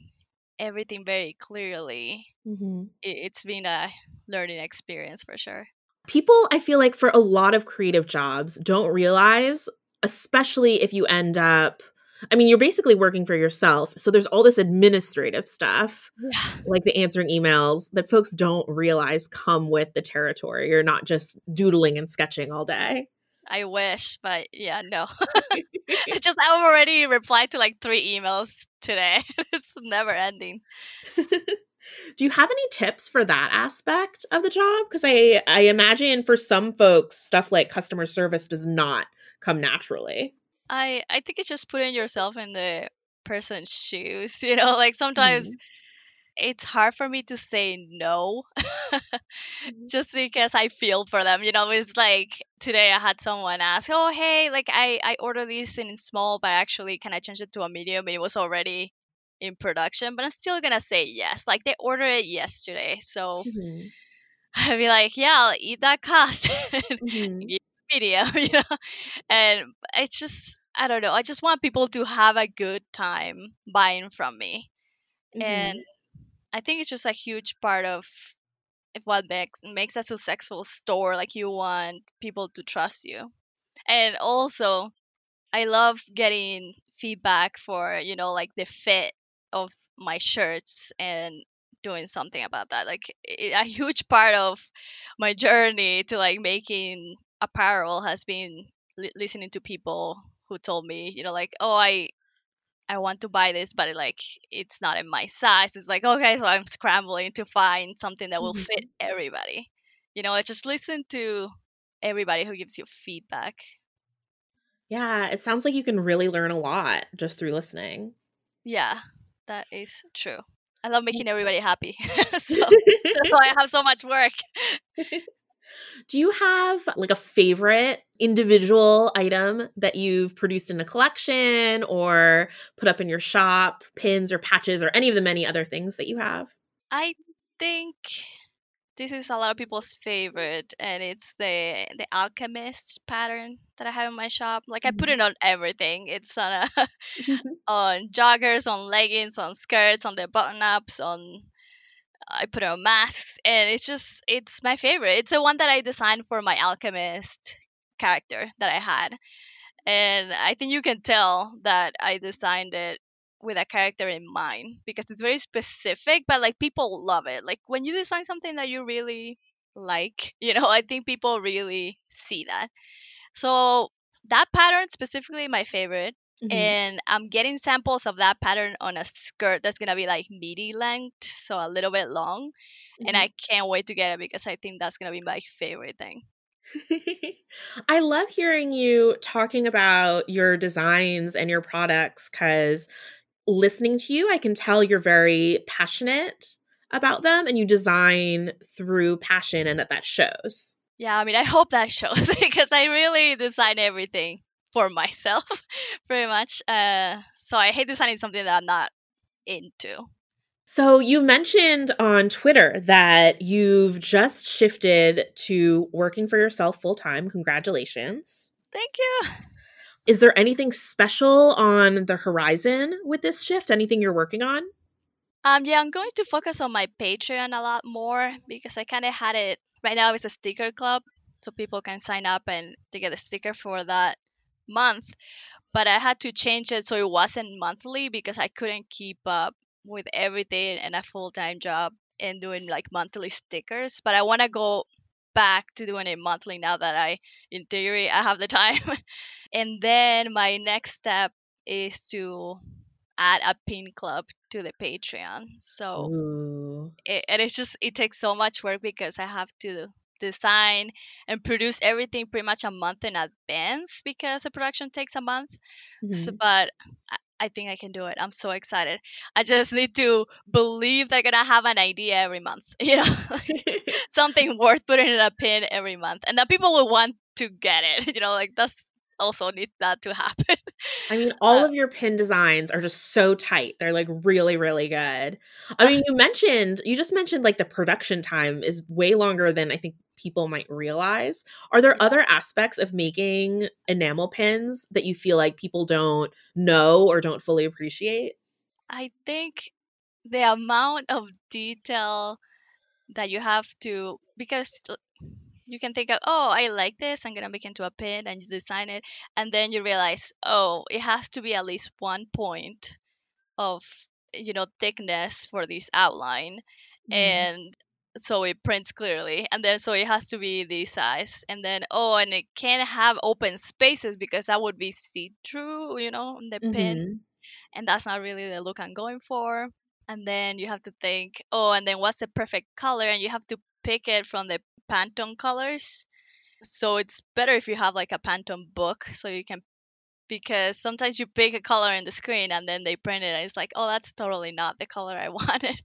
everything very clearly. Mm-hmm. It's been a learning experience for sure. People, I feel like for a lot of creative jobs, don't realize, especially if you end up, I mean, you're basically working for yourself. So there's all this administrative stuff, yeah. like the answering emails, that folks don't realize come with the territory. You're not just doodling and sketching all day. I wish, but yeah, no. It's just I've already replied to like three emails today. It's never ending. Do you have any tips for that aspect of the job? Because I, I imagine for some folks, stuff like customer service does not come naturally. I, I think it's just putting yourself in the person's shoes. You know, like sometimes mm-hmm. it's hard for me to say no mm-hmm. just because I feel for them. You know, it's like today I had someone ask, oh, hey, like I, I ordered this in small, but actually can I change it to a medium? It was already in production, but I'm still gonna say yes. Like they ordered it yesterday, so mm-hmm. I'd be like, yeah, I'll eat that cost. mm-hmm. Medium, you know. And it's just, I don't know. I just want people to have a good time buying from me, mm-hmm. and I think it's just a huge part of what makes makes a successful store. Like you want people to trust you, and also I love getting feedback for, you know, like the fit of my shirts and doing something about that. Like it, a huge part of my journey to like making apparel has been li- listening to people who told me, you know, like, oh, I I want to buy this, but it, like it's not in my size. It's like, okay, so I'm scrambling to find something that will fit everybody. You know, I just listen to everybody who gives you feedback. Yeah, it sounds like you can really learn a lot just through listening. Yeah, that is true. I love making everybody happy. So, that's why I have so much work. Do you have like a favorite individual item that you've produced in a collection or put up in your shop, pins or patches or any of the many other things that you have? I think this is a lot of people's favorite, and it's the the alchemist pattern that I have in my shop. Like, I put it on everything. It's on a, on joggers, on leggings, on skirts, on the button-ups, on I put it on masks, and it's just it's my favorite. It's the one that I designed for my alchemist character that I had, and I think you can tell that I designed it with a character in mind because it's very specific, but like people love it. Like when you design something that you really like, you know, I think people really see that. So that pattern specifically my favorite. Mm-hmm. And I'm getting samples of that pattern on a skirt that's going to be like midi length, so a little bit long. Mm-hmm. And I can't wait to get it because I think that's going to be my favorite thing. I love hearing you talking about your designs and your products because listening to you, I can tell you're very passionate about them and you design through passion and that that shows. Yeah, I mean, I hope that shows because I really design everything for myself, pretty much. Uh, so I hate designing something that I'm not into. So you mentioned on Twitter that you've just shifted to working for yourself full-time. Congratulations. Thank you. Is there anything special on the horizon with this shift? Anything you're working on? Um, yeah, I'm going to focus on my Patreon a lot more because I kind of had it. Right now it's a sticker club, so people can sign up and they get a sticker for that month, but I had to change it so it wasn't monthly because I couldn't keep up with everything and a full-time job and doing like monthly stickers. But I want to go back to doing it monthly now that I, in theory, I have the time. And then my next step is to add a pin club to the Patreon. So it, and it's just it takes so much work because I have to design and produce everything pretty much a month in advance because the production takes a month. Mm-hmm. So, but I, I think I can do it. I'm so excited. I just need to believe they're gonna have an idea every month, you know, something worth putting in a pin every month, and that people will want to get it, you know, like that's also need that to happen. I mean, all uh, of your pin designs are just so tight. They're like really, really good. I mean, you mentioned, you just mentioned like the production time is way longer than I think people might realize. Are there other aspects of making enamel pins that you feel like people don't know or don't fully appreciate? I think the amount of detail that you have to, because you can think of, oh, I like this, I'm going to make it into a pin, and you design it. And then you realize, oh, it has to be at least one point of, you know, thickness for this outline. Mm-hmm. And so it prints clearly. And then so it has to be this size. And then, oh, and it can't have open spaces because that would be see-through, you know, on the mm-hmm. pin. And that's not really the look I'm going for. And then you have to think, oh, and then what's the perfect color? And you have to pick it from the Pantone colors, so it's better if you have like a Pantone book so you can, because sometimes you pick a color in the screen and then they print it and it's like, oh, that's totally not the color I wanted.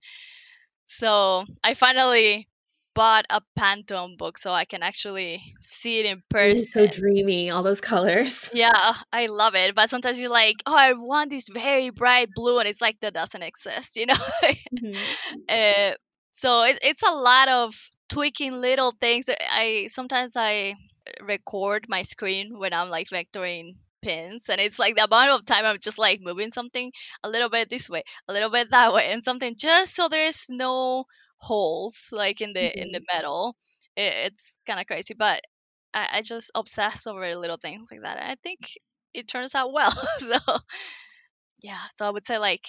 So I finally bought a Pantone book so I can actually see it in person. It's so dreamy, all those colors. Yeah, I love it. But sometimes you're like, oh, I want this very bright blue, and it's like that doesn't exist, you know. Mm-hmm. uh, so it, it's a lot of tweaking little things. I sometimes I record my screen when I'm like vectoring pins, and it's like the amount of time I'm just like moving something a little bit this way, a little bit that way, and something just so there is no holes like in the mm-hmm. in the metal. It, it's kind of crazy, but I, I just obsess over little things like that, and I think it turns out well. So yeah, so I would say like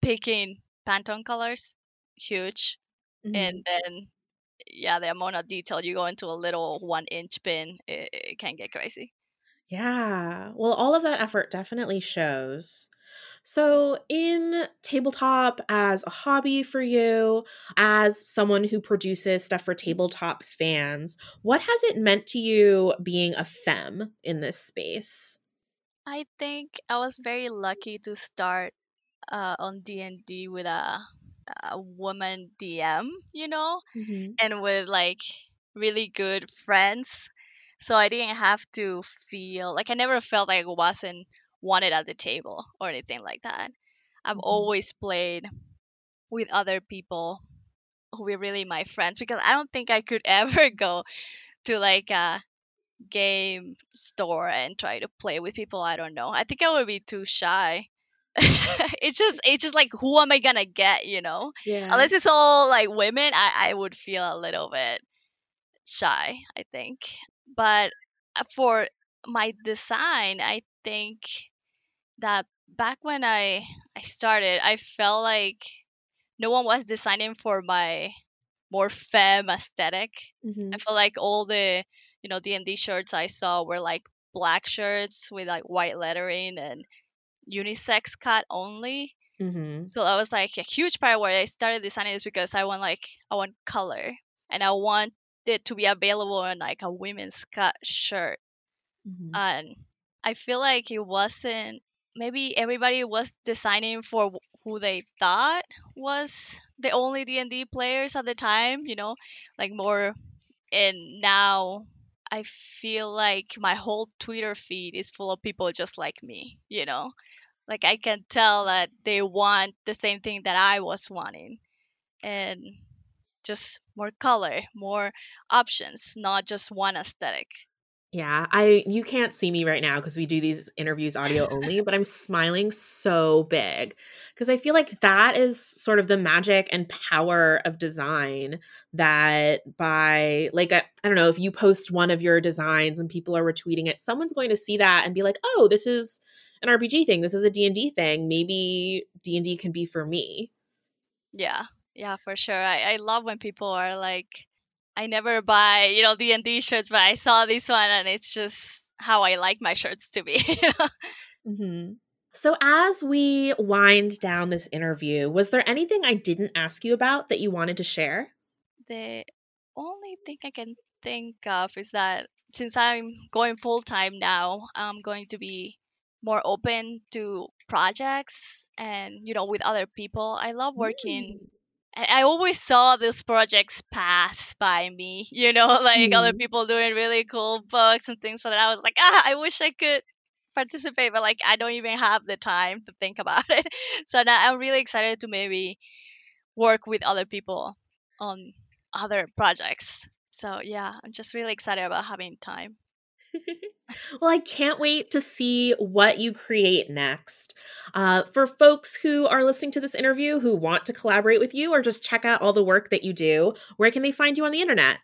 picking Pantone colors, huge, mm-hmm. and then. Yeah, the amount of detail you go into a little one inch pin, it, it can get crazy. Yeah. Well, all of that effort definitely shows. So in tabletop as a hobby for you, as someone who produces stuff for tabletop fans, what has it meant to you being a femme in this space? I think I was very lucky to start uh, on D and D with a a woman D M, you know, mm-hmm. and with like really good friends. So I didn't have to feel like I never felt like I wasn't wanted at the table or anything like that. I've mm-hmm. always played with other people who were really my friends, because I don't think I could ever go to like a game store and try to play with people I don't know. I think I would be too shy. it's just it's just like, who am I gonna get, you know? Yeah. Unless it's all like women, I, I would feel a little bit shy, I think. But for my design, I think that back when I, I started, I felt like no one was designing for my more femme aesthetic. Mm-hmm. I felt like all the, you know, D and D shirts I saw were like black shirts with like white lettering and unisex cut only. Mm-hmm. So I was like, a huge part of where I started designing is because I want like, I want color, and I want it to be available in like a women's cut shirt. Mm-hmm. And I feel like it wasn't, maybe everybody was designing for who they thought was the only D and D players at the time, you know, like more. And now I feel like my whole Twitter feed is full of people just like me, you know, like I can tell that they want the same thing that I was wanting, and just more color, more options, not just one aesthetic. Yeah, I you can't see me right now because we do these interviews audio only, but I'm smiling so big because I feel like that is sort of the magic and power of design, that by like, I, I don't know, if you post one of your designs and people are retweeting it, someone's going to see that and be like, oh, this is an R P G thing. This is a D and D thing. Maybe D and D can be for me. Yeah, yeah, for sure. I, I love when people are like, I never buy, you know, D and D shirts, but I saw this one and it's just how I like my shirts to be. mm-hmm. So as we wind down this interview, was there anything I didn't ask you about that you wanted to share? The only thing I can think of is that since I'm going full-time now, I'm going to be more open to projects and, you know, with other people. I love working... Mm. I always saw these projects pass by me, you know, like mm-hmm. other people doing really cool books and things like that. I was like, ah, I wish I could participate, but like, I don't even have the time to think about it. So now I'm really excited to maybe work with other people on other projects. So yeah, I'm just really excited about having time. Well, I can't wait to see what you create next. Uh, for folks who are listening to this interview who want to collaborate with you or just check out all the work that you do, where can they find you on the internet?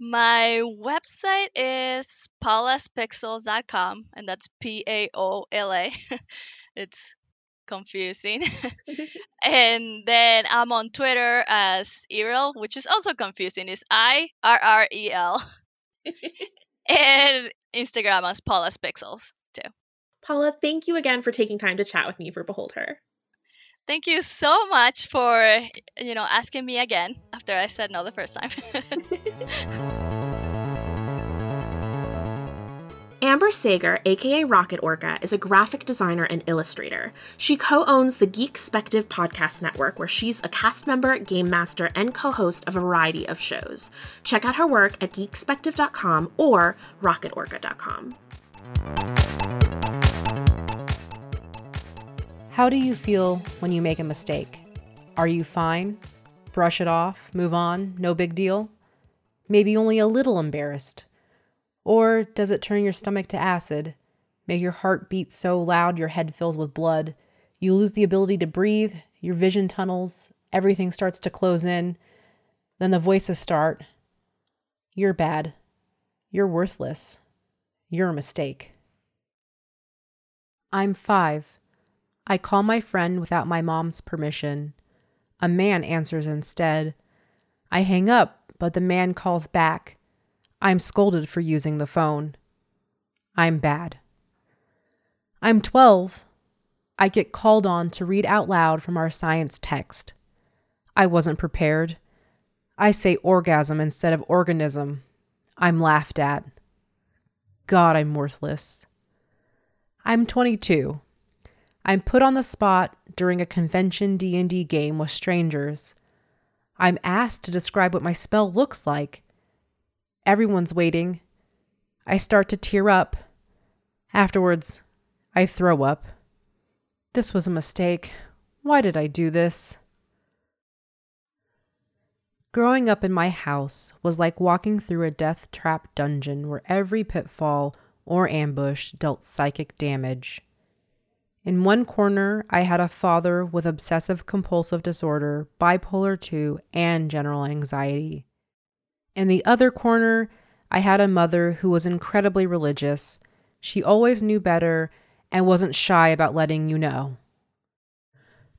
My website is paolas pixels dot com, and that's P A O L A. It's confusing. And then I'm on Twitter as Irrel, which is also confusing. It's I R R E L. And Instagram as Paola's Pixels, too. Paola, thank you again for taking time to chat with me for Behold Her. Thank you so much for, you know, asking me again after I said no the first time. Amber Sager, aka Rocket Orca, is a graphic designer and illustrator. She co-owns the Geekspective podcast network, where she's a cast member, game master, and co-host of a variety of shows. Check out her work at geekspective dot com or rocket orca dot com. How do you feel when you make a mistake? Are you fine? Brush it off? Move on? No big deal? Maybe only a little embarrassed? Or does it turn your stomach to acid, make your heart beat so loud your head fills with blood, you lose the ability to breathe, your vision tunnels, everything starts to close in, then the voices start. You're bad. You're worthless. You're a mistake. I'm five. I call my friend without my mom's permission. A man answers instead. I hang up, but the man calls back. I'm scolded for using the phone. I'm bad. I'm twelve. I get called on to read out loud from our science text. I wasn't prepared. I say orgasm instead of organism. I'm laughed at. God, I'm worthless. I'm twenty-two. I'm put on the spot during a convention D and D game with strangers. I'm asked to describe what my spell looks like. Everyone's waiting. I start to tear up. Afterwards, I throw up. This was a mistake. Why did I do this? Growing up in my house was like walking through a death trap dungeon where every pitfall or ambush dealt psychic damage. In one corner, I had a father with obsessive-compulsive disorder, bipolar two, and general anxiety. In the other corner, I had a mother who was incredibly religious. She always knew better and wasn't shy about letting you know.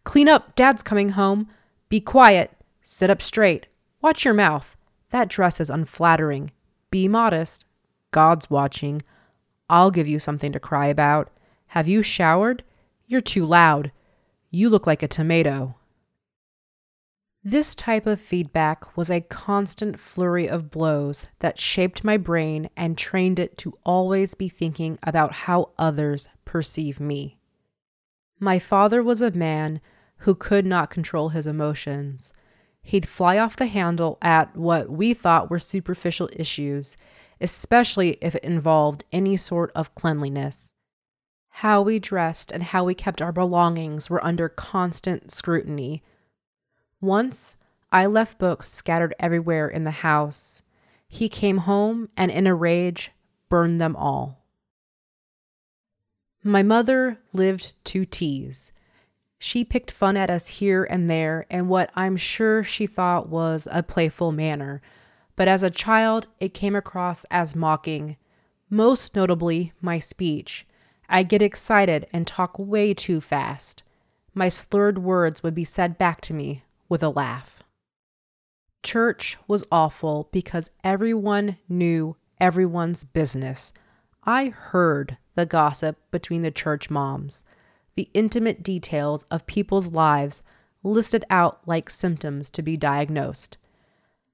Clean up, Dad's coming home. Be quiet. Sit up straight. Watch your mouth. That dress is unflattering. Be modest. God's watching. I'll give you something to cry about. Have you showered? You're too loud. You look like a tomato. This type of feedback was a constant flurry of blows that shaped my brain and trained it to always be thinking about how others perceive me. My father was a man who could not control his emotions. He'd fly off the handle at what we thought were superficial issues, especially if it involved any sort of cleanliness. How we dressed and how we kept our belongings were under constant scrutiny. Once, I left books scattered everywhere in the house. He came home and, in a rage, burned them all. My mother lived to tease. She picked fun at us here and there in what I'm sure she thought was a playful manner, but as a child, it came across as mocking, most notably my speech. I get excited and talk way too fast. My slurred words would be said back to me with a laugh. Church was awful because everyone knew everyone's business. I heard the gossip between the church moms, the intimate details of people's lives listed out like symptoms to be diagnosed.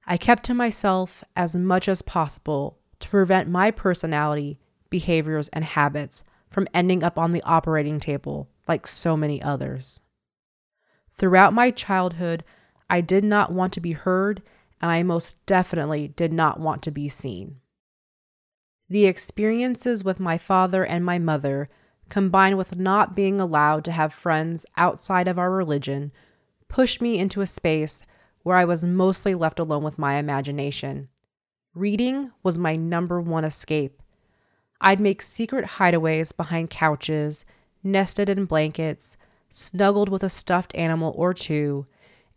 I kept to myself as much as possible to prevent my personality, behaviors, and habits from ending up on the operating table like so many others. Throughout my childhood, I did not want to be heard, and I most definitely did not want to be seen. The experiences with my father and my mother, combined with not being allowed to have friends outside of our religion, pushed me into a space where I was mostly left alone with my imagination. Reading was my number one escape. I'd make secret hideaways behind couches, nested in blankets, snuggled with a stuffed animal or two,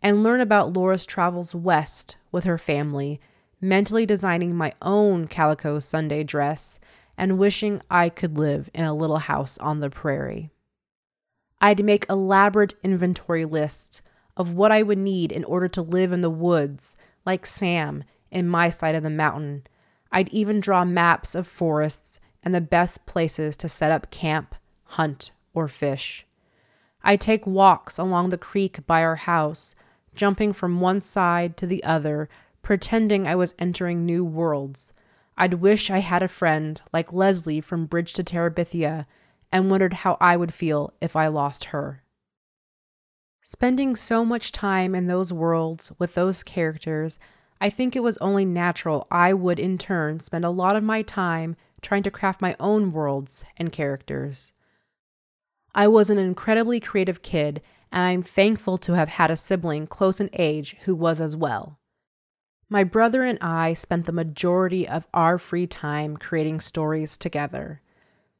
and learn about Laura's travels west with her family, mentally designing my own calico Sunday dress and wishing I could live in a little house on the prairie. I'd make elaborate inventory lists of what I would need in order to live in the woods, like Sam in my side of the mountain. I'd even draw maps of forests and the best places to set up camp, hunt, or fish. I'd take walks along the creek by our house, jumping from one side to the other, pretending I was entering new worlds. I'd wish I had a friend like Leslie from Bridge to Terabithia and wondered how I would feel if I lost her. Spending so much time in those worlds with those characters, I think it was only natural I would in turn spend a lot of my time trying to craft my own worlds and characters. I was an incredibly creative kid, and I'm thankful to have had a sibling close in age who was as well. My brother and I spent the majority of our free time creating stories together.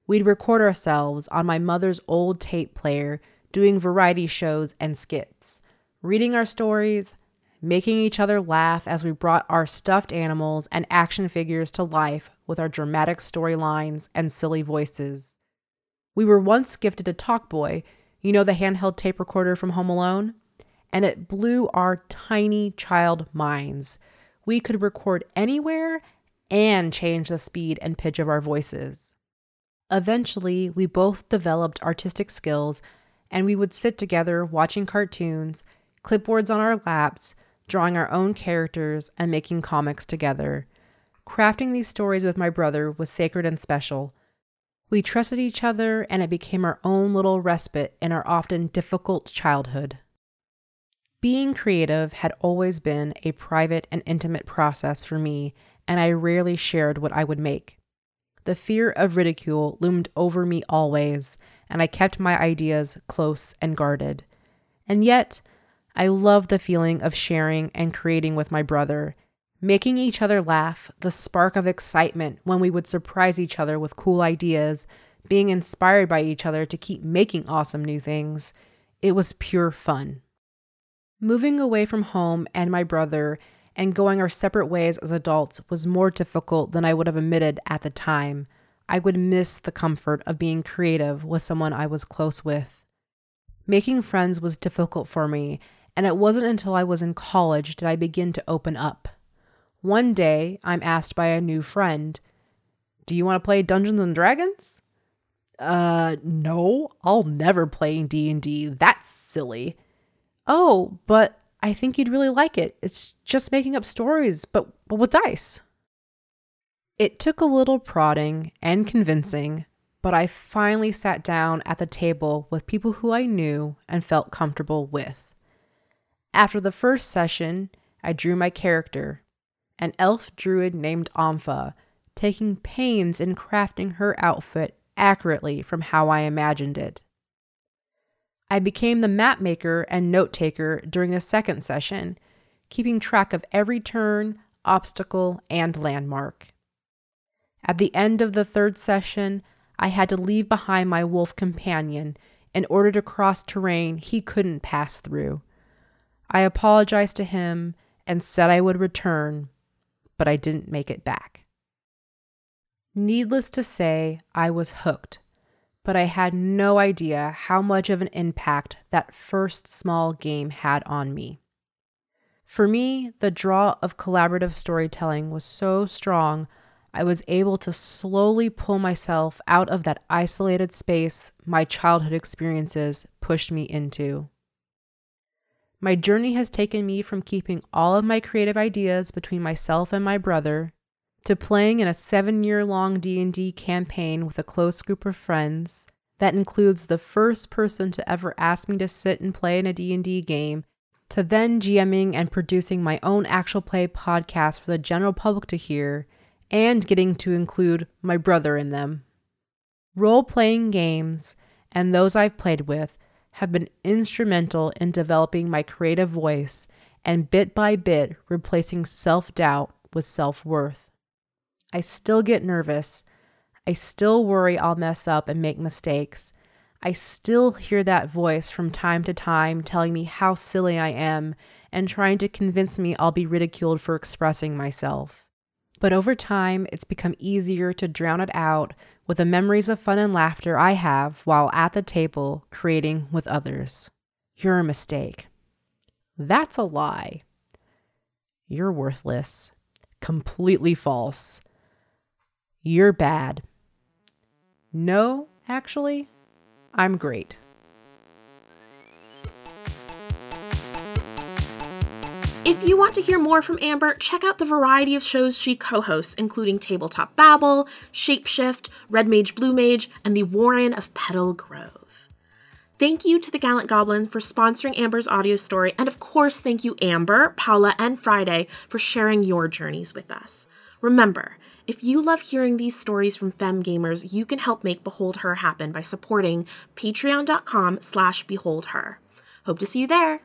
We'd record ourselves on my mother's old tape player, doing variety shows and skits, reading our stories, making each other laugh as we brought our stuffed animals and action figures to life with our dramatic storylines and silly voices. We were once gifted a Talkboy, you know, the handheld tape recorder from Home Alone, and it blew our tiny child minds. We could record anywhere and change the speed and pitch of our voices. Eventually, we both developed artistic skills, and we would sit together watching cartoons, clipboards on our laps, drawing our own characters, and making comics together. Crafting these stories with my brother was sacred and special. We trusted each other, and it became our own little respite in our often difficult childhood. Being creative had always been a private and intimate process for me, and I rarely shared what I would make. The fear of ridicule loomed over me always, and I kept my ideas close and guarded. And yet, I loved the feeling of sharing and creating with my brother, making each other laugh, the spark of excitement when we would surprise each other with cool ideas, being inspired by each other to keep making awesome new things. It was pure fun. Moving away from home and my brother and going our separate ways as adults was more difficult than I would have admitted at the time. I would miss the comfort of being creative with someone I was close with. Making friends was difficult for me, and it wasn't until I was in college did I begin to open up. One day, I'm asked by a new friend, "Do you want to play Dungeons and Dragons?" Uh, no, I'll never play D and D. That's silly. Oh, but I think you'd really like it. It's just making up stories, but, but with dice. It took a little prodding and convincing, but I finally sat down at the table with people who I knew and felt comfortable with. After the first session, I drew my character, an elf druid named Omfa, taking pains in crafting her outfit accurately from how I imagined it. I became the map maker and note taker during the second session, keeping track of every turn, obstacle, and landmark. At the end of the third session, I had to leave behind my wolf companion in order to cross terrain he couldn't pass through. I apologized to him and said I would return, but I didn't make it back. Needless to say, I was hooked. But I had no idea how much of an impact that first small game had on me. For me, the draw of collaborative storytelling was so strong, I was able to slowly pull myself out of that isolated space my childhood experiences pushed me into. My journey has taken me from keeping all of my creative ideas between myself and my brother, to playing in a seven-year-long D and D campaign with a close group of friends that includes the first person to ever ask me to sit and play in a D and D game, to then GMing and producing my own actual play podcast for the general public to hear, and getting to include my brother in them. Role-playing games, and those I've played with, have been instrumental in developing my creative voice and bit by bit replacing self-doubt with self-worth. I still get nervous. I still worry I'll mess up and make mistakes. I still hear that voice from time to time telling me how silly I am and trying to convince me I'll be ridiculed for expressing myself. But over time, it's become easier to drown it out with the memories of fun and laughter I have while at the table creating with others. You're a mistake. That's a lie. You're worthless. Completely false. You're bad. No, actually, I'm great. If you want to hear more from Amber, check out the variety of shows she co-hosts, including Tabletop Babble, Shapeshift, Red Mage, Blue Mage, and The Warren of Petal Grove. Thank you to The Gallant Goblin for sponsoring Amber's audio story, and of course, thank you Amber, Paola, and Friday for sharing your journeys with us. Remember, if you love hearing these stories from femme gamers, you can help make Behold Her happen by supporting patreon dot com slash behold her. Hope to see you there!